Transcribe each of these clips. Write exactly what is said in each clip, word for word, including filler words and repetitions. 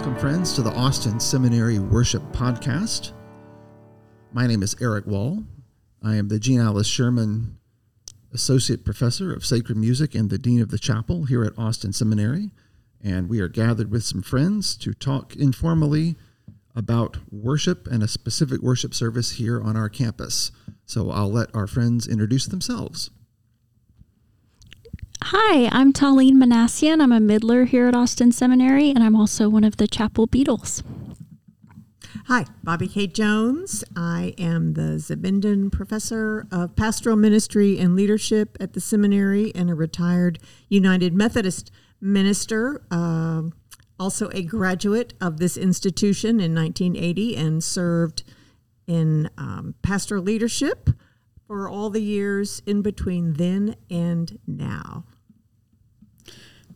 Welcome, friends, to the Austin Seminary Worship Podcast. My name is Eric Wall. I am the Jean Alice Sherman Associate Professor of Sacred Music and the Dean of the Chapel here at Austin Seminary, and we are gathered with some friends to talk informally about worship and a specific worship service here on our campus. So I'll let our friends introduce themselves. Hi, I'm Taline Manassian. I'm a midler here at Austin Seminary, and I'm also one of the Chapel Beatles. Hi, Bobbi Kaye Jones. I am the Zabinden Professor of Pastoral Ministry and Leadership at the Seminary and a retired United Methodist minister, uh, also a graduate of this institution in nineteen eighty and served in um, pastoral leadership for all the years in between then and now.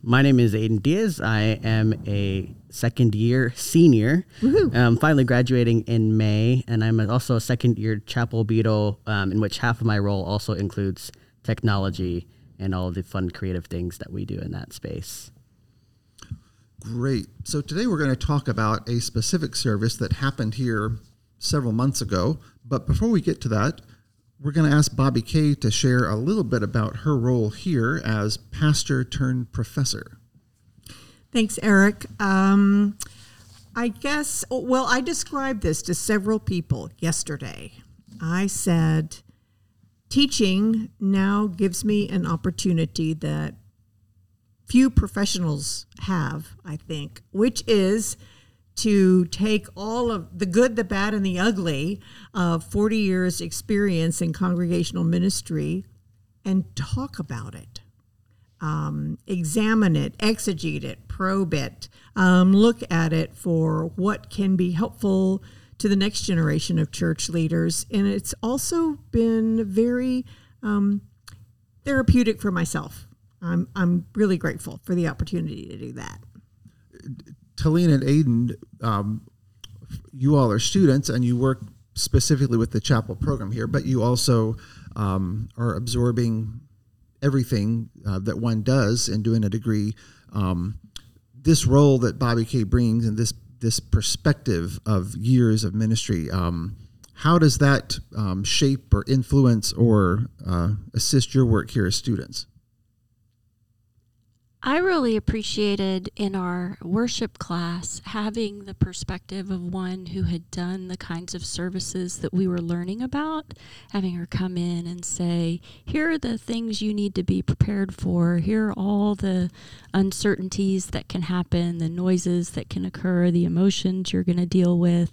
My name is Aiden Diaz. I am a second-year senior, um, finally graduating in May, and I'm also a second-year Chapel Beadle, um, in which half of my role also includes technology and all the fun, creative things that we do in that space. Great. So today we're going to talk about a specific service that happened here several months ago, but before we get to that, we're going to ask Bobbi Kaye to share a little bit about her role here as pastor turned professor. Thanks, Eric. Um, I guess, well, I described this to several people yesterday. I said, teaching now gives me an opportunity that few professionals have, I think, which is to take all of the good, the bad, and the ugly of uh, forty years experience in congregational ministry and talk about it, um, examine it, exegete it, probe it, um, look at it for what can be helpful to the next generation of church leaders. And it's also been very um, therapeutic for myself. I'm, I'm really grateful for the opportunity to do that. Taline and Aiden, um, you all are students and you work specifically with the chapel program here, but you also um, are absorbing everything uh, that one does in doing a degree. Um, this role that Bobbi Kaye brings and this this perspective of years of ministry, um, how does that um, shape or influence or uh, assist your work here as students? I really appreciated in our worship class having the perspective of one who had done the kinds of services that we were learning about, having her come in and say, here are the things you need to be prepared for, here are all the uncertainties that can happen, the noises that can occur, the emotions you're going to deal with.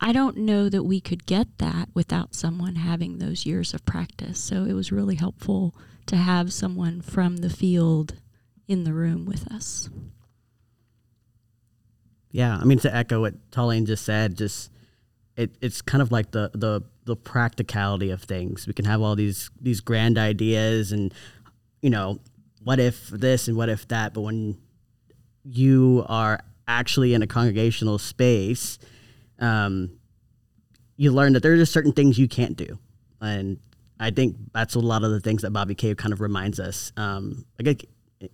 I don't know that we could get that without someone having those years of practice, so it was really helpful to have someone from the field in the room with us. Yeah, I mean, to echo what Taline just said, just it, it's kind of like the, the the practicality of things. We can have all these these grand ideas and, you know, what if this and what if that, but when you are actually in a congregational space, um, you learn that there are just certain things you can't do. And I think that's a lot of the things that Bobbi Kaye kind of reminds us. Um, like,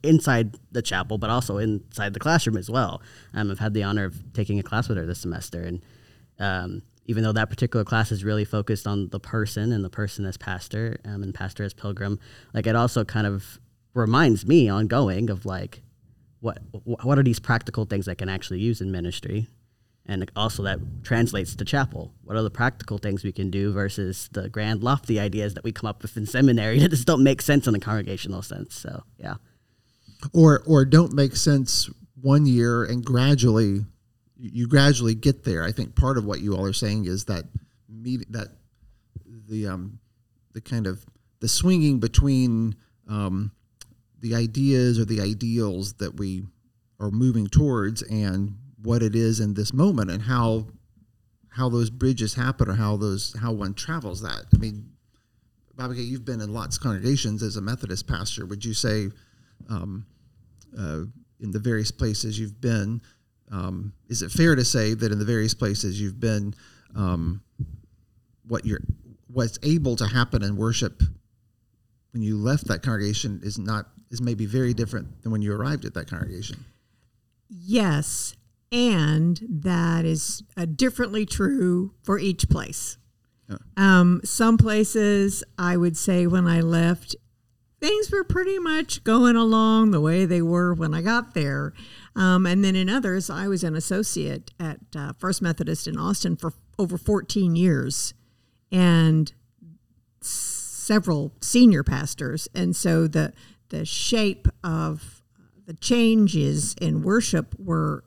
inside the chapel, but also inside the classroom as well. Um, I've had the honor of taking a class with her this semester. And um, even though that particular class is really focused on the person and the person as pastor um, and pastor as pilgrim, like it also kind of reminds me ongoing of like, what what are these practical things I can actually use in ministry? And also that translates to chapel. What are the practical things we can do versus the grand lofty ideas that we come up with in seminary that just don't make sense in a congregational sense? So, yeah. Or or don't make sense one year and gradually, you gradually get there. I think part of what you all are saying is that meet, that the um, the kind of the swinging between um, the ideas or the ideals that we are moving towards and what it is in this moment and how how those bridges happen or how those how one travels that. I mean, Bobbi Kaye, you've been in lots of congregations as a Methodist pastor. Would you say Um, uh, in the various places you've been, um, is it fair to say that in the various places you've been, um, what you're, what's able to happen in worship when you left that congregation is not is maybe very different than when you arrived at that congregation? Yes, And that is uh, differently true for each place. Yeah. Um, some places, I would say when I left, things were pretty much going along the way they were when I got there. Um, and then in others, I was an associate at uh, First Methodist in Austin for over fourteen years and several senior pastors. And so the the shape of the changes in worship were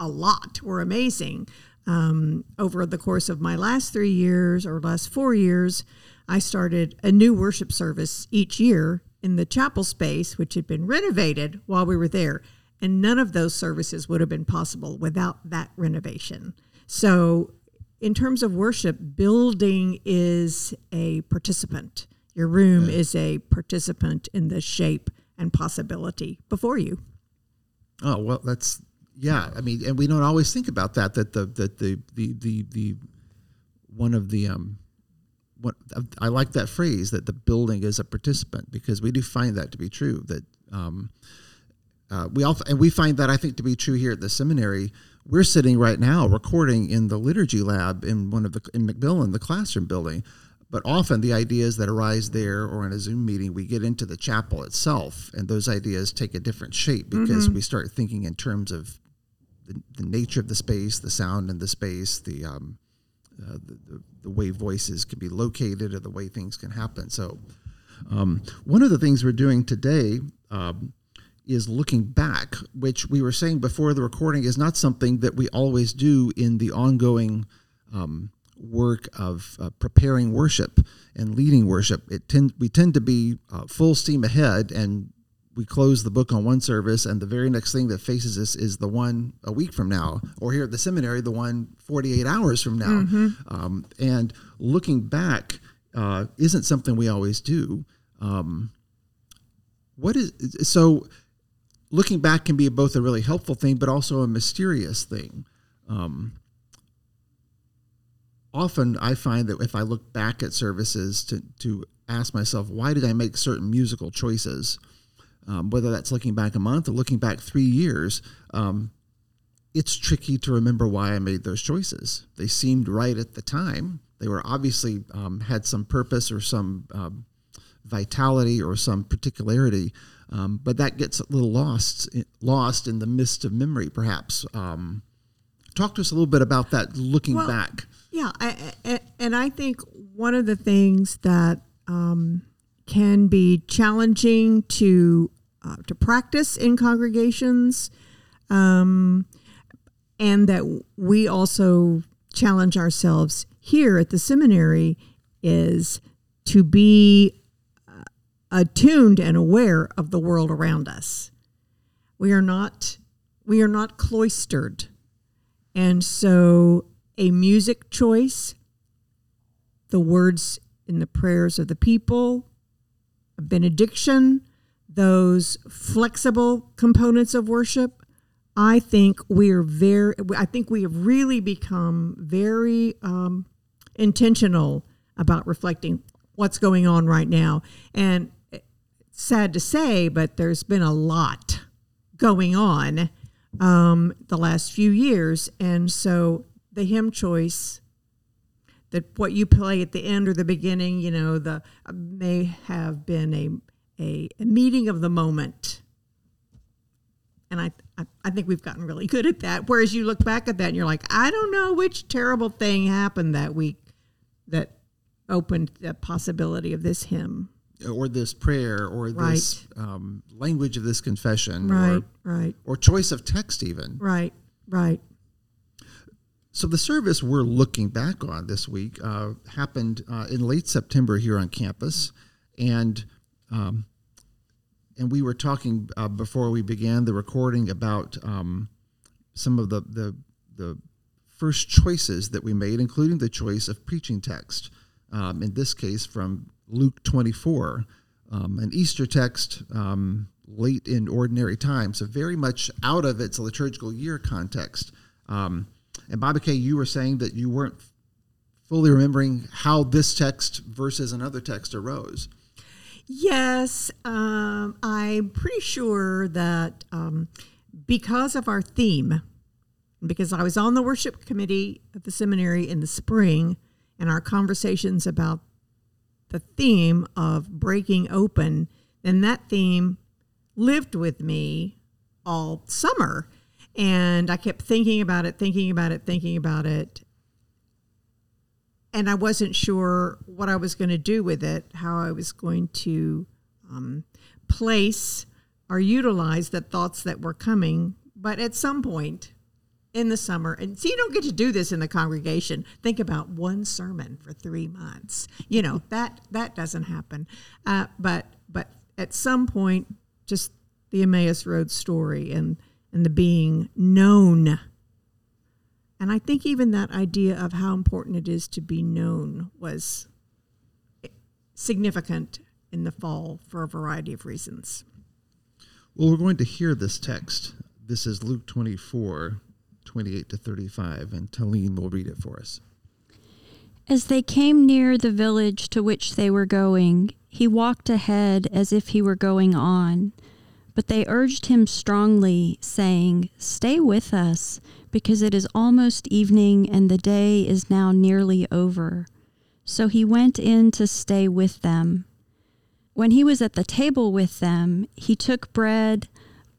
a lot, were amazing. Um, over the course of my last three years or last four years, I started a new worship service each year in the chapel space, which had been renovated while we were there. And none of those services would have been possible without that renovation. So in terms of worship, building is a participant. Your room yeah. is a participant in the shape and possibility before you. Oh, well, that's... Yeah, I mean, and we don't always think about that. That the that the the the, the one of the um, what I like that phrase that the building is a participant, because we do find that to be true. That um, uh, we all and we find that I think to be true here at the seminary. We're sitting right now recording in the liturgy lab in one of the in McMillan, the classroom building. But often the ideas that arise there or in a Zoom meeting, we get into the chapel itself, and those ideas take a different shape because mm-hmm. we start thinking in terms of The, the nature of the space, the sound in the space, the, um, uh, the, the the way voices can be located, or the way things can happen. So, um, one of the things we're doing today um, is looking back, which we were saying before the recording is not something that we always do in the ongoing um, work of uh, preparing worship and leading worship. It tend we tend to be uh, full steam ahead and. We close the book on one service, and the very next thing that faces us is the one a week from now, or here at the seminary, the one forty-eight hours from now. Mm-hmm. Um, and looking back uh, isn't something we always do. Um, what is so? Looking back can be both a really helpful thing, but also a mysterious thing. Um, often, I find that if I look back at services to to ask myself, why did I make certain musical choices? Um, whether that's looking back a month or looking back three years, um, it's tricky to remember why I made those choices. They seemed right at the time. They were obviously um, had some purpose or some um, vitality or some particularity, um, but that gets a little lost, lost in the mist of memory, perhaps. Um, talk to us a little bit about that looking well, back. Yeah, I, I, and I think one of the things that um, can be challenging to Uh, to practice in congregations, um, and that we also challenge ourselves here at the seminary is to be uh, attuned and aware of the world around us. We are not we are not cloistered, and so a music choice, the words in the prayers of the people, a benediction. Those flexible components of worship, I think we are very. I think we have really become very um, intentional about reflecting what's going on right now. And sad to say, but there's been a lot going on um, the last few years, and so the hymn choice, that what you play at the end or the beginning, you know, the may have been a A, a meeting of the moment. And I, I I think we've gotten really good at that. Whereas you look back at that and you're like, I don't know which terrible thing happened that week that opened the possibility of this hymn. Or this prayer or right. this um, language of this confession. Right, or, right. Or choice of text even. Right, right. So the service we're looking back on this week uh, happened uh, in late September here on campus. And... Um, and we were talking uh, before we began the recording about um, some of the, the the first choices that we made, including the choice of preaching text, um, in this case from Luke twenty-four, um, an Easter text um, late in ordinary time, so very much out of its liturgical year context. Um, and Bobbi Kaye, you were saying that you weren't fully remembering how this text versus another text arose. Yes, um, I'm pretty sure that um, because of our theme, because I was on the worship committee at the seminary in the spring, and our conversations about the theme of breaking open, then that theme lived with me all summer. And I kept thinking about it, thinking about it, thinking about it. And I wasn't sure what I was going to do with it, how I was going to um, place or utilize the thoughts that were coming. But at some point in the summer, and see, you don't get to do this in the congregation, think about one sermon for three months. You know, that that doesn't happen. Uh, but but at some point, just the Emmaus Road story and, and the being known. And I think even that idea of how important it is to be known was significant in the fall for a variety of reasons. Well, we're going to hear this text. This is Luke twenty-four, twenty-eight to thirty-five, and Taline will read it for us. As they came near the village to which they were going, he walked ahead as if he were going on. But they urged him strongly, saying, "Stay with us, because it is almost evening, and the day is now nearly over." So he went in to stay with them. When he was at the table with them, he took bread,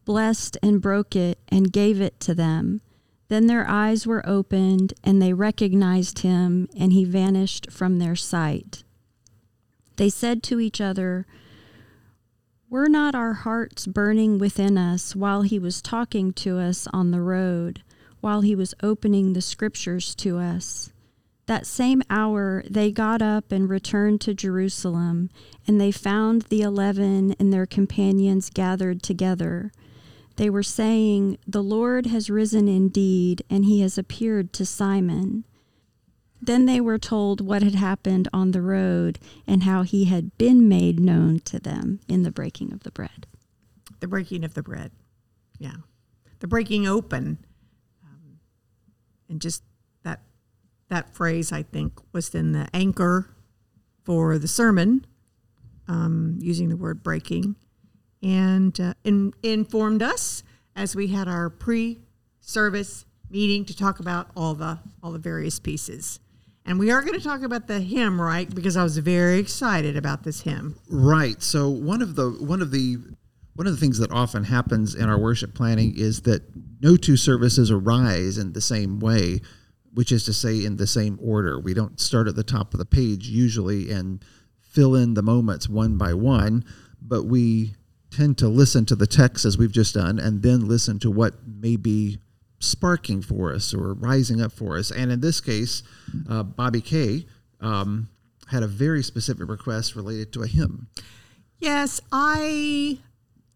blessed and broke it, and gave it to them. Then their eyes were opened, and they recognized him, and he vanished from their sight. They said to each other, "Were not our hearts burning within us while he was talking to us on the road, while he was opening the scriptures to us?" That same hour they got up and returned to Jerusalem, and they found the eleven and their companions gathered together. They were saying, "The Lord has risen indeed, and he has appeared to Simon." Then they were told what had happened on the road and how he had been made known to them in the breaking of the bread. The breaking of the bread, yeah. The breaking open. Um, and just that that phrase, I think, was then the anchor for the sermon, um, using the word breaking, and uh, in, informed us as we had our pre-service meeting to talk about all the all the various pieces. And we are going to talk about the hymn, right? Because I was very excited about this hymn. Right. So one of the one of the one of the things that often happens in our worship planning is that no two services arise in the same way, which is to say in the same order. We don't start at the top of the page usually and fill in the moments one by one, but we tend to listen to the text as we've just done and then listen to what may be sparking for us or rising up for us. And in this case, uh, Bobbi Kaye um, had a very specific request related to a hymn. Yes, I,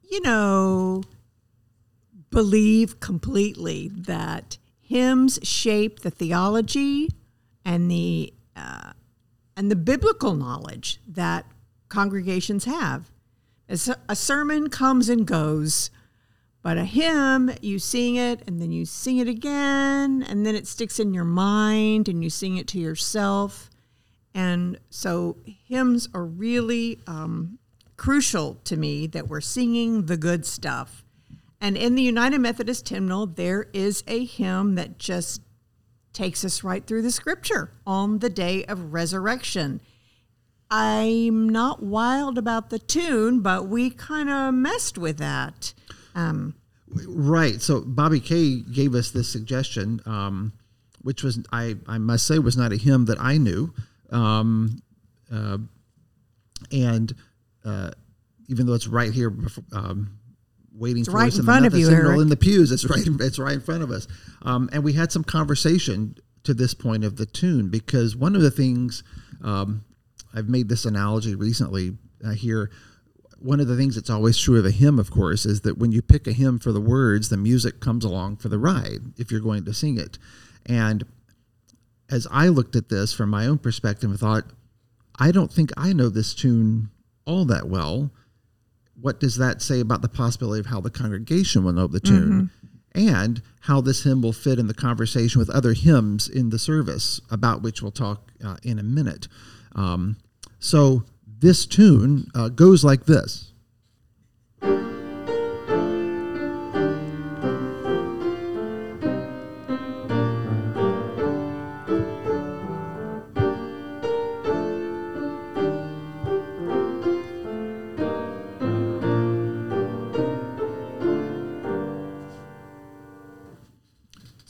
you know, believe completely that hymns shape the theology and the uh, and the biblical knowledge that congregations have. As a sermon comes and goes, but a hymn, you sing it, and then you sing it again, and then it sticks in your mind, and you sing it to yourself. And so hymns are really um, crucial to me, that we're singing the good stuff. And in the United Methodist hymnal, there is a hymn that just takes us right through the scripture on the day of resurrection. I'm not wild about the tune, but we kind of messed with that. Um, right. So Bobbi Kaye gave us this suggestion, um, which was, I, I must say, was not a hymn that I knew. Um, uh, and uh, even though it's right here, before, um, waiting it's for right us in front of you, Eric. In the pews, it's right, it's right in front of us. Um, and we had some conversation to this point of the tune, because one of the things, um, I've made this analogy recently uh, here. One of the things that's always true of a hymn, of course, is that when you pick a hymn for the words, the music comes along for the ride if you're going to sing it. And as I looked at this from my own perspective, I thought, I don't think I know this tune all that well. What does that say about the possibility of how the congregation will know the tune, mm-hmm. and how this hymn will fit in the conversation with other hymns in the service, about which we'll talk uh, in a minute. Um, so... This tune uh, goes like this.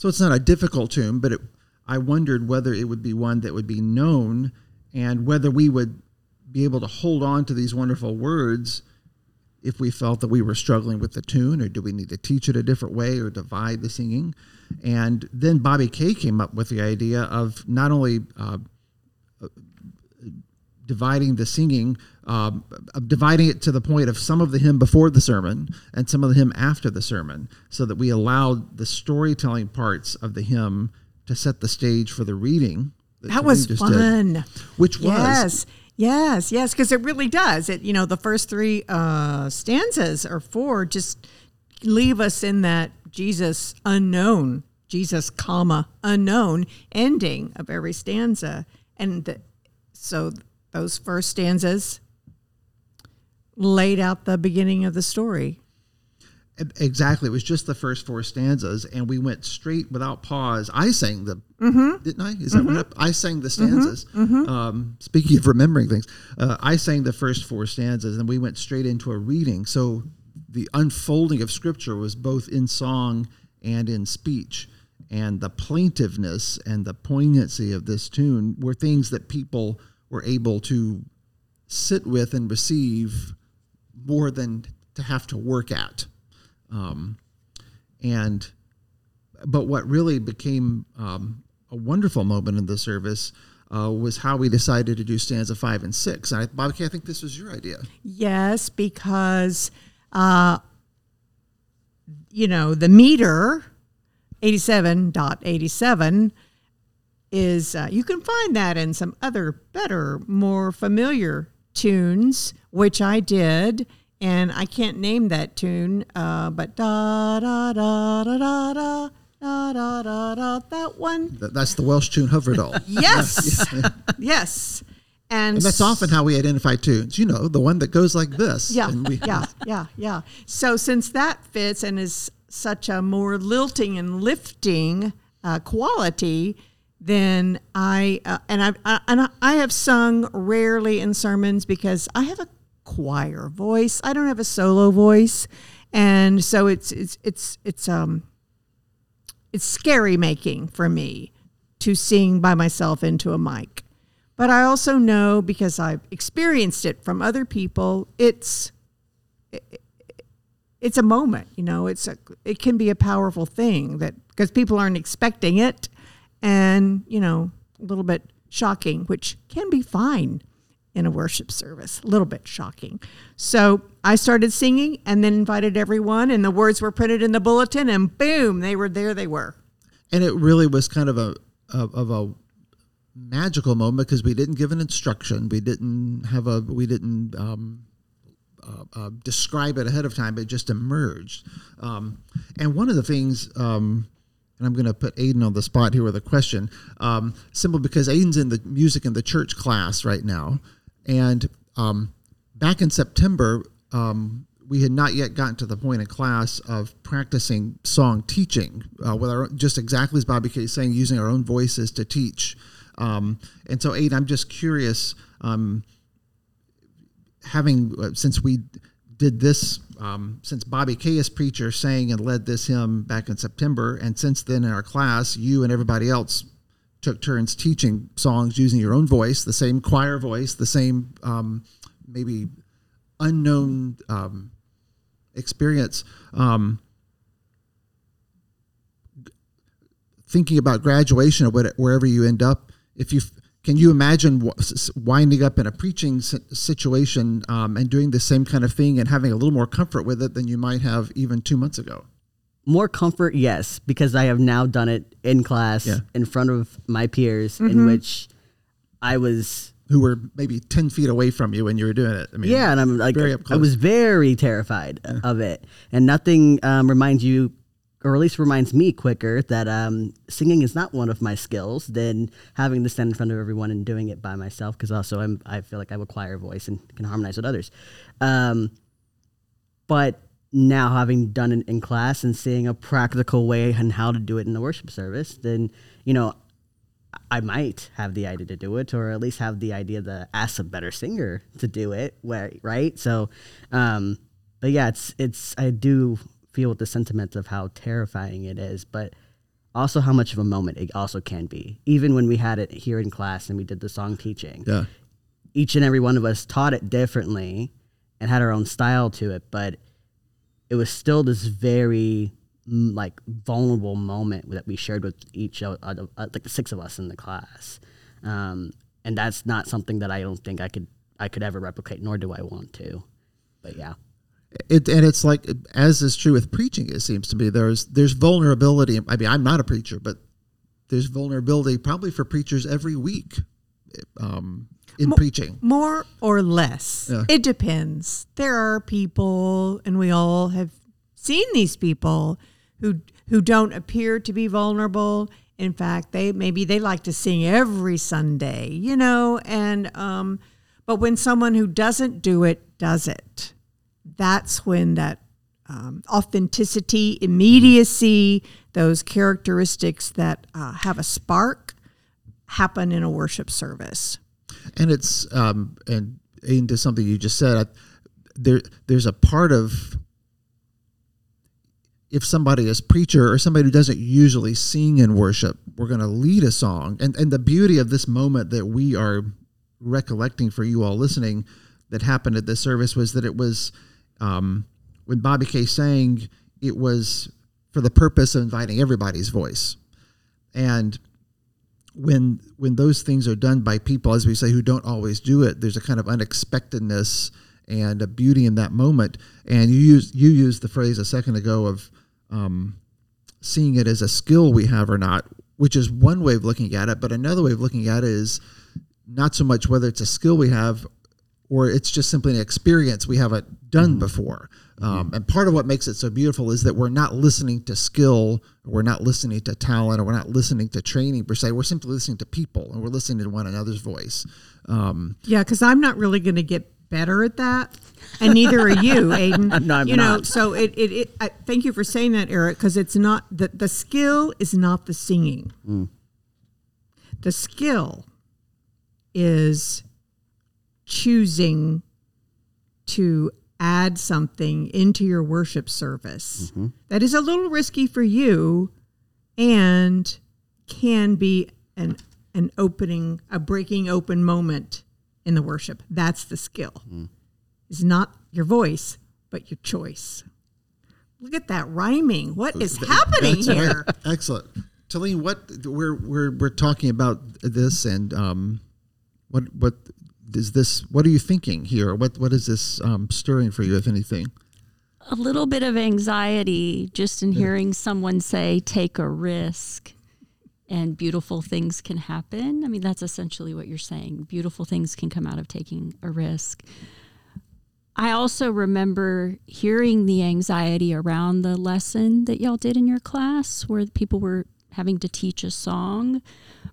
So it's not a difficult tune, but it, I wondered whether it would be one that would be known and whether we would be able to hold on to these wonderful words if we felt that we were struggling with the tune, or do we need to teach it a different way or divide the singing. And then Bobbi Kaye came up with the idea of not only uh, dividing the singing, um, of dividing it to the point of some of the hymn before the sermon and some of the hymn after the sermon, so that we allowed the storytelling parts of the hymn to set the stage for the reading. That, that was fun. Did, which was. Yes. Yes, yes, because it really does. It, you know, the first three uh, stanzas or four just leave us in that Jesus unknown, Jesus comma unknown ending of every stanza, and the, so those first stanzas laid out the beginning of the story. Exactly, it was just the first four stanzas, and we went straight without pause. I sang the, mm-hmm. didn't I? Is that mm-hmm. what I, I sang the stanzas? Mm-hmm. Um, speaking of remembering things, uh, I sang the first four stanzas, and we went straight into a reading. So the unfolding of Scripture was both in song and in speech, and the plaintiveness and the poignancy of this tune were things that people were able to sit with and receive more than to have to work at. Um, and, but what really became um, a wonderful moment in the service uh, was how we decided to do stanza five and six. And I, Bobbi Kaye, I think this was your idea. Yes, because, uh, you know, the meter, eighty-seven point eighty-seven, is, uh, you can find that in some other better, more familiar tunes, which I did. And I can't name that tune, uh, but da da da da da da da da da da. That one. That's the Welsh tune Hoverdol. Yes, yeah. yes, and, and that's often how we identify tunes. You know, the one that goes like this. Yeah, and we, yeah, yeah, yeah. So since that fits and is such a more lilting and lifting uh, quality, then I uh, and I, I and I have sung rarely in sermons because I have a choir voice. I don't have a solo voice, and so it's it's it's it's um it's scary making for me to sing by myself into a mic. But I also know, because I've experienced it from other people, it's it, it's a moment, you know, it's a it can be a powerful thing, that because people aren't expecting it, and you know, a little bit shocking, which can be fine in a worship service, a little bit shocking. So I started singing and then invited everyone, and the words were printed in the bulletin, and boom, they were there, they were. And it really was kind of a of a magical moment, because we didn't give an instruction. We didn't have a, we didn't um, uh, uh, describe it ahead of time. It just emerged. Um, and one of the things, um, and I'm going to put Aiden on the spot here with a question, um, simply because Aiden's in the music and the church class right now. And um, back in September, um, we had not yet gotten to the point in class of practicing song teaching, uh, with our, just exactly as Bobbi Kaye saying, using our own voices to teach. Um, and so, Aiden, I'm just curious, um, having, uh, since we did this, um, since Bobbi Kaye's preacher sang and led this hymn back in September, and since then in our class, you and everybody else took turns teaching songs using your own voice, the same choir voice, the same um, maybe unknown um, experience. Um, thinking about graduation or whatever, wherever you end up, if you can you imagine winding up in a preaching situation um, and doing the same kind of thing and having a little more comfort with it than you might have even two months ago? More comfort, yes, because I have now done it in class, yeah. in front of my peers, mm-hmm. in which I was... Who were maybe ten feet away from you when you were doing it. I mean, yeah, and I'm like, very up close. I was very terrified yeah. of it. And nothing um, reminds you, or at least reminds me quicker, that um, singing is not one of my skills than having to stand in front of everyone and doing it by myself, because also I'm, I feel like I have a choir voice and can harmonize with others. Um, but... Now, having done it in class and seeing a practical way on how to do it in the worship service, then, you know, I might have the idea to do it, or at least have the idea to ask a better singer to do it, right? So, um, but yeah, it's, it's, I do feel the sentiment of how terrifying it is, but also how much of a moment it also can be. Even when we had it here in class and we did the song teaching, yeah. each and every one of us taught it differently and had our own style to it, but it was still this very like vulnerable moment that we shared with each of uh, like the six of us in the class. Um, and that's not something that I don't think I could I could ever replicate, nor do I want to. But yeah. It, and it's like, as is true with preaching, it seems to me, there's there's vulnerability. I mean, I'm not a preacher, but there's vulnerability probably for preachers every week um, in Mo- preaching. More or less. Yeah. It depends. There are people, and we all have seen these people, who who don't appear to be vulnerable. In fact, they maybe they like to sing every Sunday, you know, and um, but when someone who doesn't do it does it, that's when that um, authenticity, immediacy, those characteristics that uh, have a spark happen in a worship service. And it's um, and into something you just said, I, there there's a part of if somebody is preacher or somebody who doesn't usually sing in worship, we're going to lead a song, and and the beauty of this moment that we are recollecting for you all listening that happened at this service was that it was. Um, when Bobbi Kaye sang, it was for the purpose of inviting everybody's voice. And when when those things are done by people, as we say, who don't always do it, there's a kind of unexpectedness and a beauty in that moment. And you used, you used the phrase a second ago of um, seeing it as a skill we have or not, which is one way of looking at it. But another way of looking at it is not so much whether it's a skill we have or it's just simply an experience we haven't done before. Um, and part of what makes it so beautiful is that we're not listening to skill, we're not listening to talent, or we're not listening to training per se. We're simply listening to people, and we're listening to one another's voice. Um, yeah, because I'm not really going to get better at that, and neither are you, Aiden. No, I'm you know, not. So it, it, it I, thank you for saying that, Eric, because it's not, the, the skill is not the singing. Mm. The skill is choosing to add something into your worship service mm-hmm. that is a little risky for you and can be an an opening, a breaking open moment in the worship. That's the skill. Mm. It's not your voice, but your choice. Look at that rhyming. What is happening That's here? Right. Excellent. Taline, what we're we're we're talking about this and um what what Is this, what are you thinking here? What What is this um, stirring for you, if anything? A little bit of anxiety just in yeah. hearing someone say, take a risk and beautiful things can happen. I mean, that's essentially what you're saying. Beautiful things can come out of taking a risk. I also remember hearing the anxiety around the lesson that y'all did in your class where people were having to teach a song,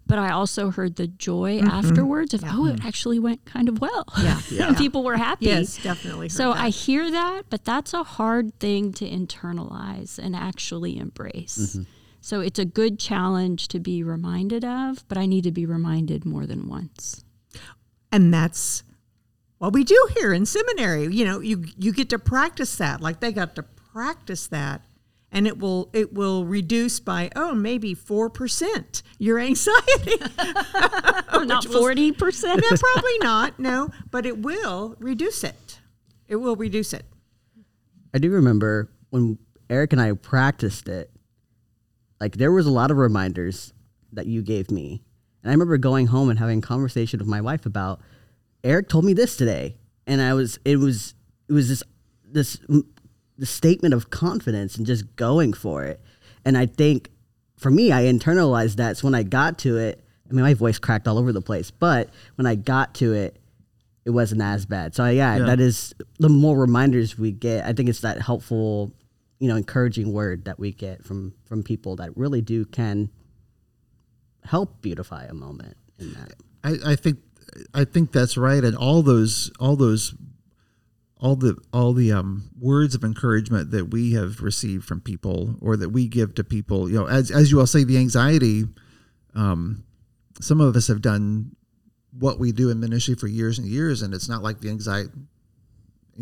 but I also heard the joy mm-hmm. afterwards of, yeah. oh, it actually went kind of well. Yeah. yeah. And people were happy. Yes, definitely. So that. I hear that, but that's a hard thing to internalize and actually embrace. Mm-hmm. So it's a good challenge to be reminded of, but I need to be reminded more than once. And that's what we do here in seminary. You know, you, you get to practice that. Like they got to practice that. And it will it will reduce by, oh, maybe four percent your anxiety. Not forty percent? Was, no, probably not, no. But it will reduce it. It will reduce it. I do remember when Eric and I practiced it, like there was a lot of reminders that you gave me. And I remember going home and having a conversation with my wife about, Eric told me this today. And I was, it was, it was this, this, the statement of confidence and just going for it. And I think for me, I internalized that. So when I got to it, I mean, my voice cracked all over the place, but when I got to it, it wasn't as bad. So yeah, yeah. that is the more reminders we get. I think it's that helpful, you know, encouraging word that we get from, from people that really do can help beautify a moment in that. I, I think, I think that's right. And all those, all those, all the all the um, words of encouragement that we have received from people or that we give to people, you know, as as you all say, the anxiety, um, some of us have done what we do in ministry for years and years, and it's not like the anxiety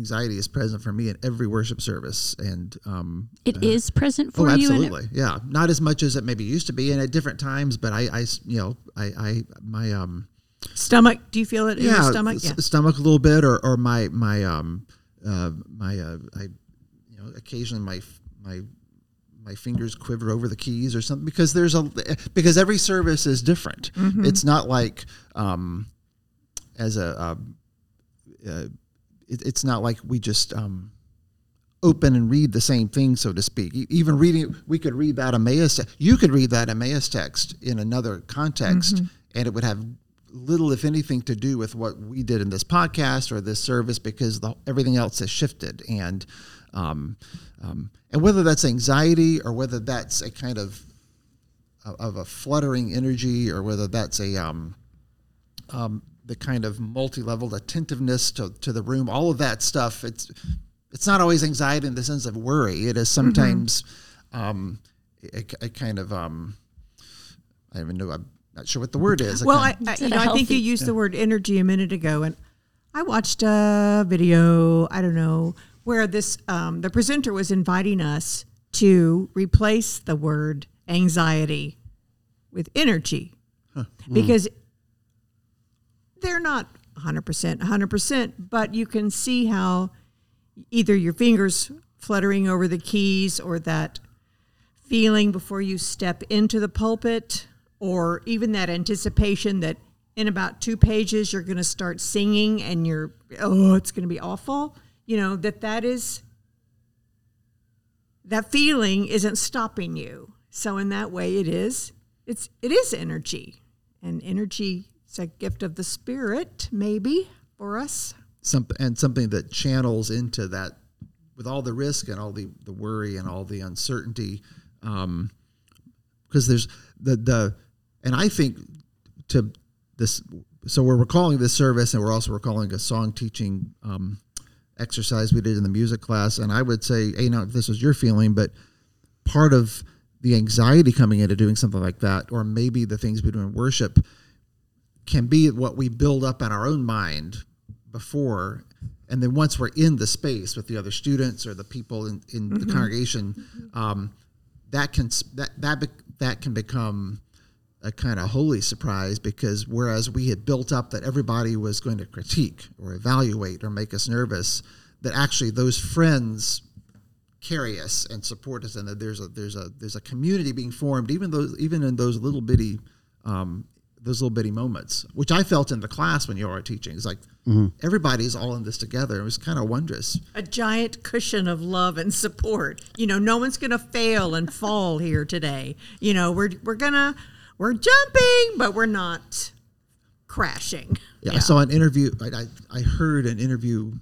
anxiety is present for me in every worship service. And um, it uh, is present for oh, you. Absolutely. It- yeah. Not as much as it maybe used to be and at different times, but I, I you know, I, I, my, um, stomach, do you feel it in yeah, your stomach? Yeah. S- stomach a little bit, or, or my, my, um, uh, my, uh, I, you know, occasionally my, my, my fingers quiver over the keys or something, because there's a, because every service is different. Mm-hmm. It's not like, um, as a, uh, uh it, it's not like we just, um, open and read the same thing, so to speak. Even reading, we could read that Emmaus, you could read that Emmaus text in another context, mm-hmm. and it would have little, if anything, to do with what we did in this podcast or this service, because the, everything else has shifted. And um, um, and whether that's anxiety or whether that's a kind of of a fluttering energy, or whether that's a um, um, the kind of multi-level attentiveness to, to the room, all of that stuff, it's it's not always anxiety in the sense of worry. It is sometimes mm-hmm. um, a, a kind of um, I don't even know. I'm, Not sure what the word is. Well, I, I, you know, healthy, I think you used yeah. the word energy a minute ago, and I watched a video, I don't know, where this um, the presenter was inviting us to replace the word anxiety with energy, huh. because mm. they're not one hundred percent, one hundred percent, but you can see how either your fingers fluttering over the keys, or that feeling before you step into the pulpit, or even that anticipation that in about two pages you're going to start singing and you're, oh, it's going to be awful. You know, that that is, that feeling isn't stopping you. So in that way it is, it's, it is energy. And energy is a gift of the Spirit, maybe, for us. Some, and something that channels into that, with all the risk and all the, the worry and all the uncertainty, um, because there's the, the, and I think to this, so we're recalling this service, and we're also recalling a song teaching um, exercise we did in the music class. And I would say, hey, now if this was your feeling, but part of the anxiety coming into doing something like that, or maybe the things we do in worship, can be what we build up in our own mind before. And then once we're in the space with the other students or the people in, in mm-hmm. the congregation, um, that can, that, that, be, that can become a kind of holy surprise, because whereas we had built up that everybody was going to critique or evaluate or make us nervous, that actually those friends carry us and support us, and that there's a there's a there's a community being formed, even those even in those little bitty um, those little bitty moments, which I felt in the class when you are teaching. It's like mm-hmm. everybody's all in this together. It was kind of wondrous. A giant cushion of love and support. You know, no one's going to fail and fall here today. You know, we're we're gonna we're jumping, but we're not crashing. Yeah, yeah. I saw an interview. I, I I heard an interview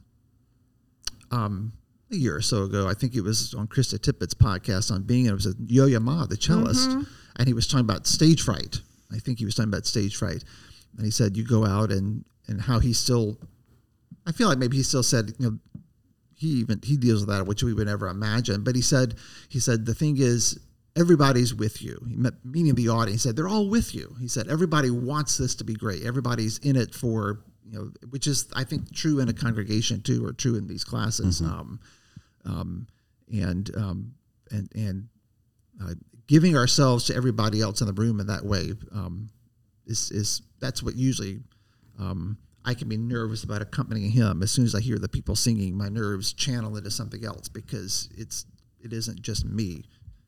um a year or so ago. I think it was on Krista Tippett's podcast on Being, and it was a Yo-Yo Ma, the cellist, mm-hmm. and he was talking about stage fright. I think he was talking about stage fright. And he said, you go out and, and how he still, I feel like maybe he still said, you know, he even, he deals with that, which we would never imagine. But he said, he said, the thing is, everybody's with you. He met, meaning the audience. He said, they're all with you. He said, everybody wants this to be great. Everybody's in it for, you know, which is, I think, true in a congregation too, or true in these classes. Mm-hmm. Um, um, and, um, and, and, uh, giving ourselves to everybody else in the room in that way um, is is that's what usually um, I can be nervous about accompanying him. As soon as I hear the people singing, my nerves channel into something else, because it's it isn't just me,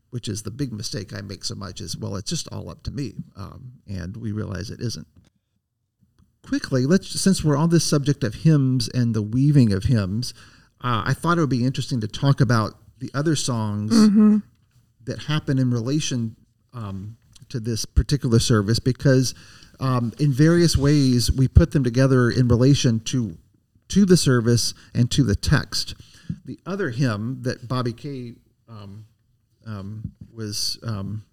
which is the big mistake I make so much. Is well, it's just all up to me, um, and we realize it isn't. Quickly, let's since we're on this subject of hymns and the weaving of hymns, uh, I thought it would be interesting to talk about the other songs. Mm-hmm. that happen in relation um, to this particular service, because um, in various ways we put them together in relation to to the service and to the text. The other hymn that Bobbi Kaye um, um, was um,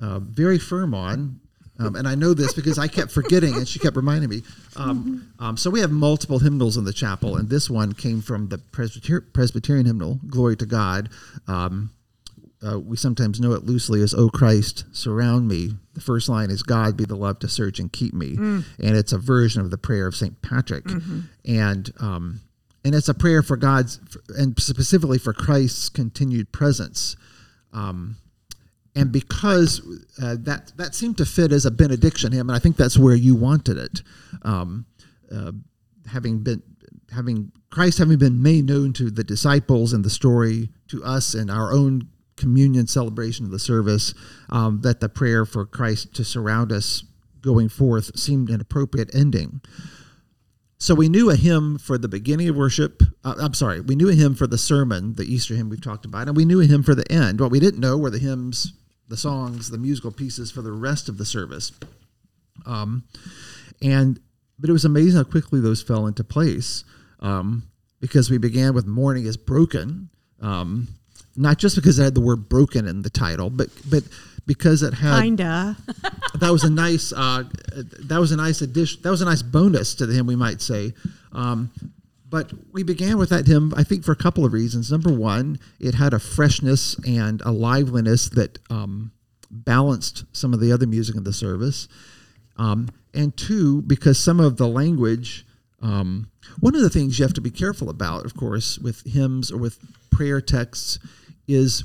uh, very firm on, um, and I know this because I kept forgetting and she kept reminding me. Um, um, so we have multiple hymnals in the chapel, and this one came from the Presbyter- Presbyterian hymnal, Glory to God. Um, Uh, we sometimes know it loosely as, O Christ, surround me. The first line is, God be the love to search and keep me. Mm. And it's a version of the prayer of Saint Patrick. Mm-hmm. And um, And it's a prayer for God's, and specifically for Christ's continued presence. Um, and because uh, that that seemed to fit as a benediction hymn, and I think that's where you wanted it. Um, uh, having been, having Christ having been made known to the disciples and the story to us in our own communion celebration of the service, um, that the prayer for Christ to surround us going forth seemed an appropriate ending. So we knew a hymn for the beginning of worship. Uh, I'm sorry, we knew a hymn for the sermon, the Easter hymn we've talked about, and we knew a hymn for the end. What we didn't know were the hymns, the songs, the musical pieces for the rest of the service. Um, and but it was amazing how quickly those fell into place, um, because we began with Morning Has Broken, um, not just because it had the word broken in the title, but but because it had kinda. that was a nice uh, that was a nice addition. That was a nice bonus to the hymn, we might say. Um, but we began with that hymn, I think, for a couple of reasons. Number one, it had a freshness and a liveliness that um, balanced some of the other music in the service. Um, and two, because some of the language, um, one of the things you have to be careful about, of course, with hymns or with prayer texts is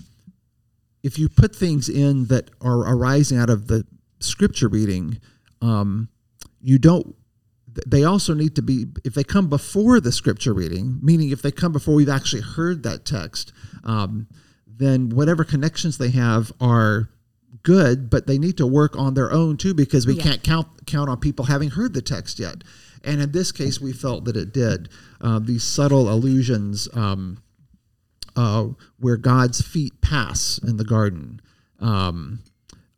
if you put things in that are arising out of the scripture reading, um, you don't, they also need to be, if they come before the scripture reading, meaning if they come before we've actually heard that text, um, then whatever connections they have are good, but they need to work on their own too, because we yeah. can't count count on people having heard the text yet. And in this case, we felt that it did. Uh, these subtle allusions um, uh, where God's feet pass in the garden, um,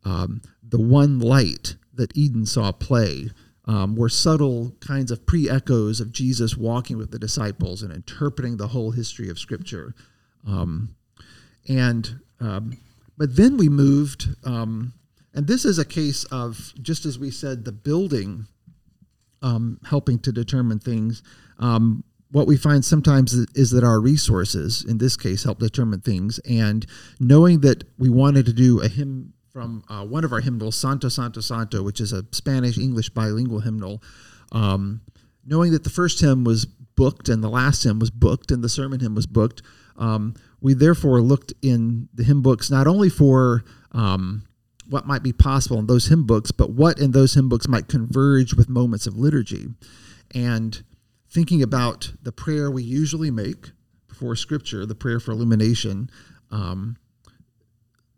um, the one light that Eden saw play, um, were subtle kinds of pre-echoes of Jesus walking with the disciples and interpreting the whole history of Scripture. Um, and... Um, But then we moved, um, and this is a case of, just as we said, the building um, helping to determine things. Um, what we find sometimes is that our resources, in this case, help determine things. And knowing that we wanted to do a hymn from uh, one of our hymnals, Santo, Santo, Santo, which is a Spanish-English bilingual hymnal, um, knowing that the first hymn was booked and the last hymn was booked and the sermon hymn was booked, um, we therefore looked in the hymn books not only for um, what might be possible in those hymn books, but what in those hymn books might converge with moments of liturgy. And thinking about the prayer we usually make before Scripture, the prayer for illumination, um,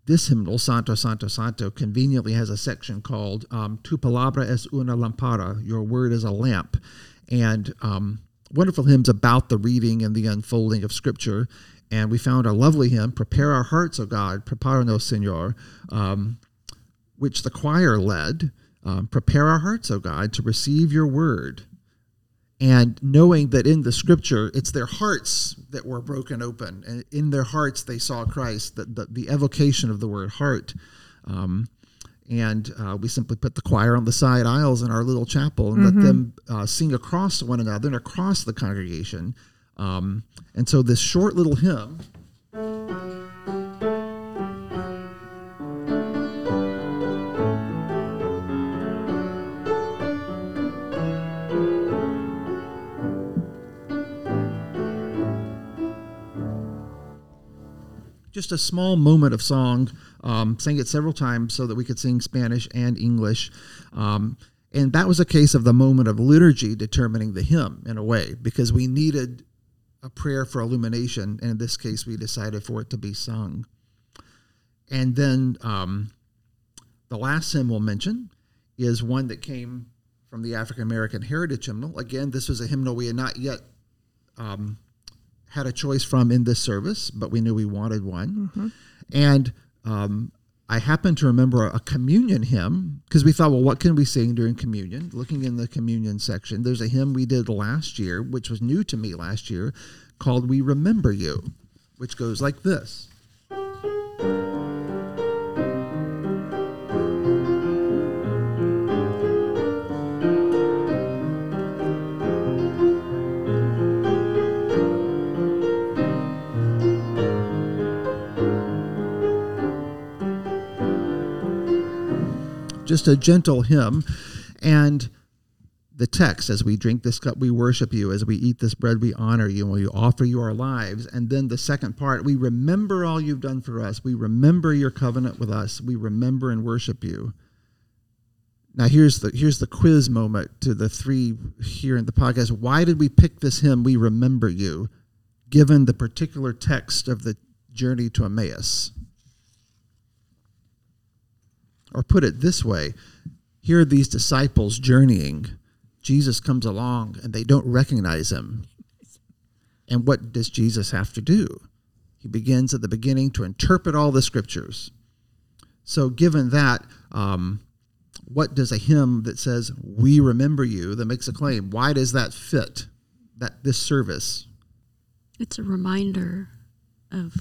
this hymnal, Santo, Santo, Santo, conveniently has a section called um, Tu Palabra es Una Lampara, Your Word is a Lamp. And um, wonderful hymns about the reading and the unfolding of Scripture. And we found a lovely hymn, Prepare Our Hearts, O God, Preparanos, Señor, um, which the choir led. Um, Prepare our hearts, O God, to receive your word. And knowing that in the scripture, it's their hearts that were broken open. And in their hearts, they saw Christ, the, the, the evocation of the word heart. Um, and uh, we simply put the choir on the side aisles in our little chapel and mm-hmm. let them uh, sing across one another and across the congregation. Um, and so this short little hymn just a small moment of song, um, sang it several times so that we could sing Spanish and English, um, and that was a case of the moment of liturgy determining the hymn in a way, because we needed a prayer for illumination, and in this case, we decided for it to be sung. And then um, the last hymn we'll mention is one that came from the African-American heritage hymnal. Again, this was a hymnal we had not yet um, had a choice from in this service, but we knew we wanted one. Mm-hmm. And um, I happened to remember a communion hymn, because we thought, well, what can we sing during communion? Looking in the communion section, there's a hymn we did last year, which was new to me last year, called We Remember You, which goes like this. Just a gentle hymn, and the text, as we drink this cup, we worship you. As we eat this bread, we honor you. And we offer you our lives. And then the second part, we remember all you've done for us. We remember your covenant with us. We remember and worship you. Now, here's the here's the quiz moment to the three here in the podcast. Why did we pick this hymn, We Remember You, given the particular text of the journey to Emmaus? Or put it this way, here are these disciples journeying. Jesus comes along, and they don't recognize him. And what does Jesus have to do? He begins at the beginning to interpret all the scriptures. So given that, um, what does a hymn that says, we remember you, that makes a claim, why does that fit that this service? It's a reminder of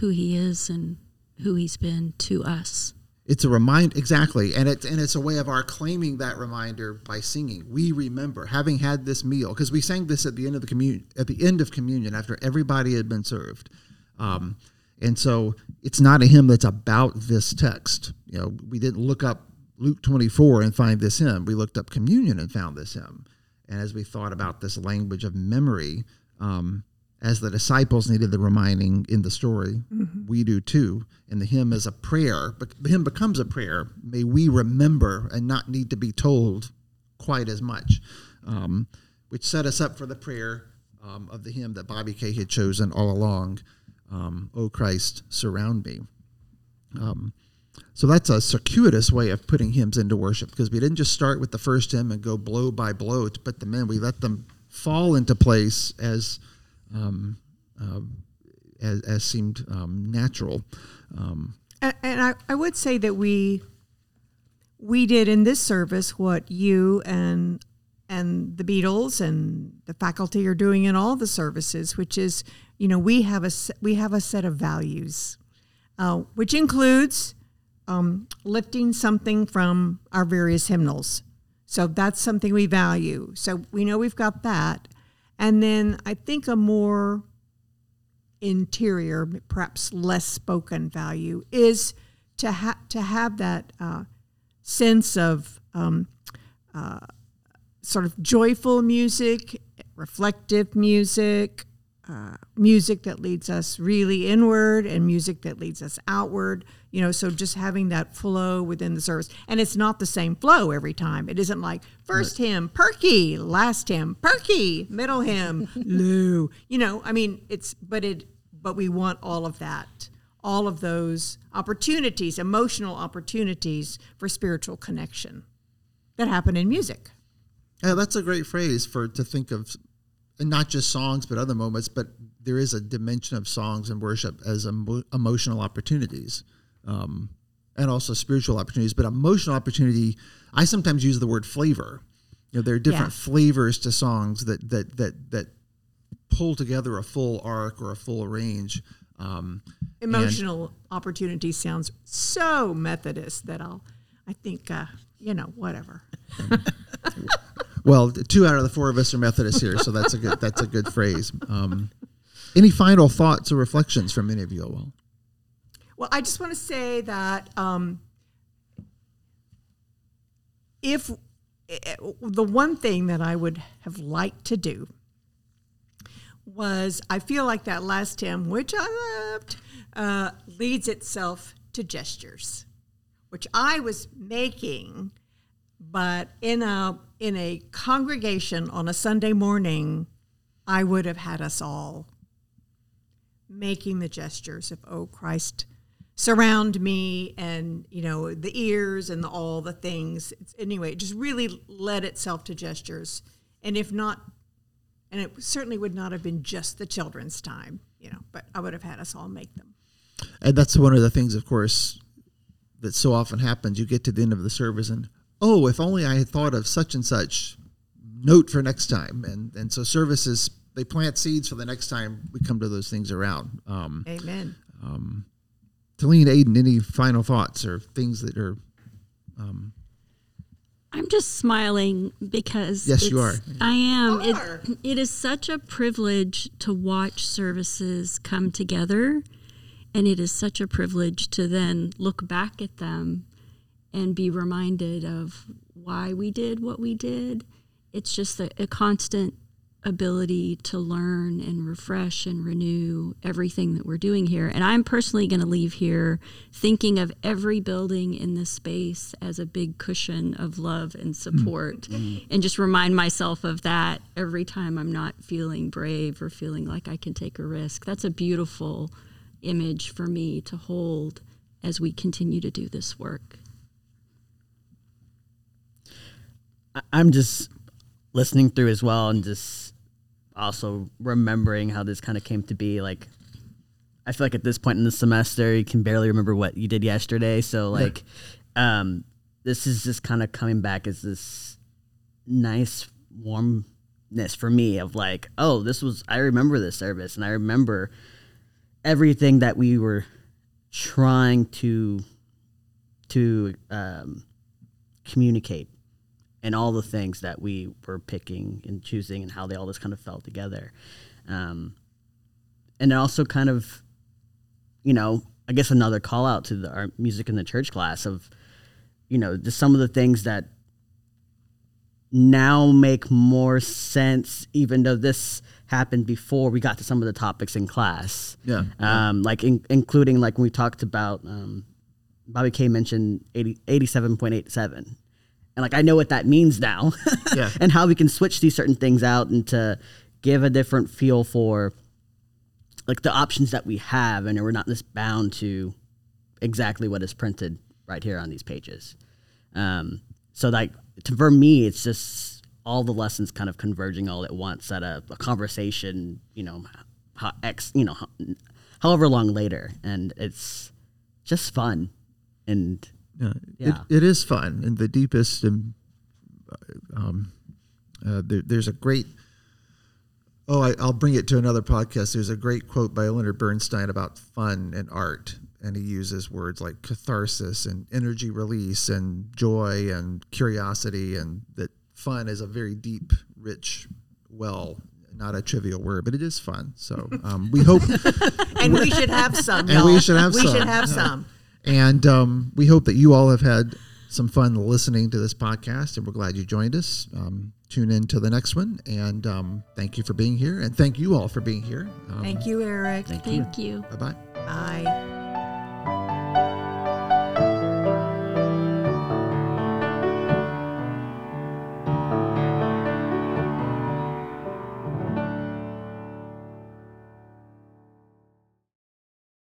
who he is and who he's been to us. It's a reminder, exactly, and it's and it's a way of our claiming that reminder by singing. We remember having had this meal, because we sang this at the end of the communion, at the end of communion after everybody had been served, um, and so it's not a hymn that's about this text. You know, we didn't look up Luke twenty-four and find this hymn. We looked up communion and found this hymn. And as we thought about this language of memory, um, as the disciples needed the reminding in the story, mm-hmm. we do too. And the hymn is a prayer. The hymn becomes a prayer. May we remember and not need to be told quite as much, um, which set us up for the prayer um, of the hymn that Bobbi Kaye had chosen all along, um, O Christ, Surround Me. Um, so that's a circuitous way of putting hymns into worship, because we didn't just start with the first hymn and go blow by blow to put them in. We let them fall into place as... Um, uh, as, as seemed um, natural, um, and, and I, I would say that we we did in this service what you and and the Beatles and the faculty are doing in all the services, which is, you know, we have a we have a set of values, uh, which includes um, lifting something from our various hymnals. So that's something we value. So we know we've got that. And then I think a more interior, perhaps less spoken value is to ha- to have that uh, sense of um, uh, sort of joyful music, reflective music, uh, music that leads us really inward and music that leads us outward. You know, so just having that flow within the service. And it's not the same flow every time. It isn't like first hymn, perky, last hymn, perky, middle hymn, loo. You know, I mean, it's, but it, but we want all of that, all of those opportunities, emotional opportunities for spiritual connection that happen in music. Yeah, that's a great phrase for, to think of, and not just songs, but other moments, but there is a dimension of songs and worship as emo- emotional opportunities. Um, and also spiritual opportunities, but emotional opportunity, I sometimes use the word flavor. You know, there are different yeah. flavors to songs that, that, that, that pull together a full arc or a full range. Um, emotional opportunity sounds so Methodist that I'll, I think, uh, you know, whatever. Well, two out of the four of us are Methodists here. So that's a good, that's a good phrase. Um, any final thoughts or reflections from any of you all? Well, I just want to say that um, if the one thing that I would have liked to do was, I feel like that last hymn, which I loved, uh, leads itself to gestures, which I was making, but in a in a congregation on a Sunday morning, I would have had us all making the gestures of, oh, Christ, surround me, and, you know, the ears and the, all the things. It's, anyway, it just really led itself to gestures. And if not, and it certainly would not have been just the children's time, you know, but I would have had us all make them. And that's one of the things, of course, that so often happens. You get to the end of the service and, oh, if only I had thought of such and such note for next time. And, and so services, they plant seeds for the next time we come to those things around. Um, Amen. Um, Taline, Aiden, any final thoughts or things that are... Um, I'm just smiling because... Yes, you are. I am. You are. It, it is such a privilege to watch services come together, and it is such a privilege to then look back at them and be reminded of why we did what we did it's just a, a constant ability to learn and refresh and renew everything that we're doing here. And I'm personally going to leave here thinking of every building in this space as a big cushion of love and support, mm-hmm. and just remind myself of that every time I'm not feeling brave or feeling like I can take a risk. That's a beautiful image for me to hold as we continue to do this work. I'm just listening through as well, and just also remembering how this kind of came to be. Like, I feel like at this point in the semester, you can barely remember what you did yesterday. So, like, yeah. um, this is just kind of coming back as this nice warmness for me of like, oh, this was, I remember this service, and I remember everything that we were trying to to um, communicate. And all the things that we were picking and choosing and how they all just kind of fell together. Um, and it also kind of, you know, I guess another call out to the, our music in the church class of, you know, just some of the things that now make more sense, even though this happened before we got to some of the topics in class. Yeah. Um, like in, including like when we talked about, um, Bobbi Kaye mentioned eighty-seven point eight seven. And like, I know what that means now, yeah. and how we can switch these certain things out and to give a different feel for like the options that we have. And we're not just bound to exactly what is printed right here on these pages. Um, so like to, for me, it's just all the lessons kind of converging all at once at a, a conversation, you know, how X, you know, how, however long later. And it's just fun. And Yeah, yeah. It, it is fun in the deepest. And um, uh, there, there's a great. Oh, I, I'll bring it to another podcast. There's a great quote by Leonard Bernstein about fun and art, and he uses words like catharsis and energy release and joy and curiosity, and that fun is a very deep, rich well. Not a trivial word, but it is fun. So um, we hope, and we should have some. And y'all. we should have. We some. should have yeah. some. And um, we hope that you all have had some fun listening to this podcast, and we're glad you joined us. Um, tune in to the next one, and um, thank you for being here, and thank you all for being here. Um, thank you, Eric. Thank, thank you. you. Bye-bye. Bye.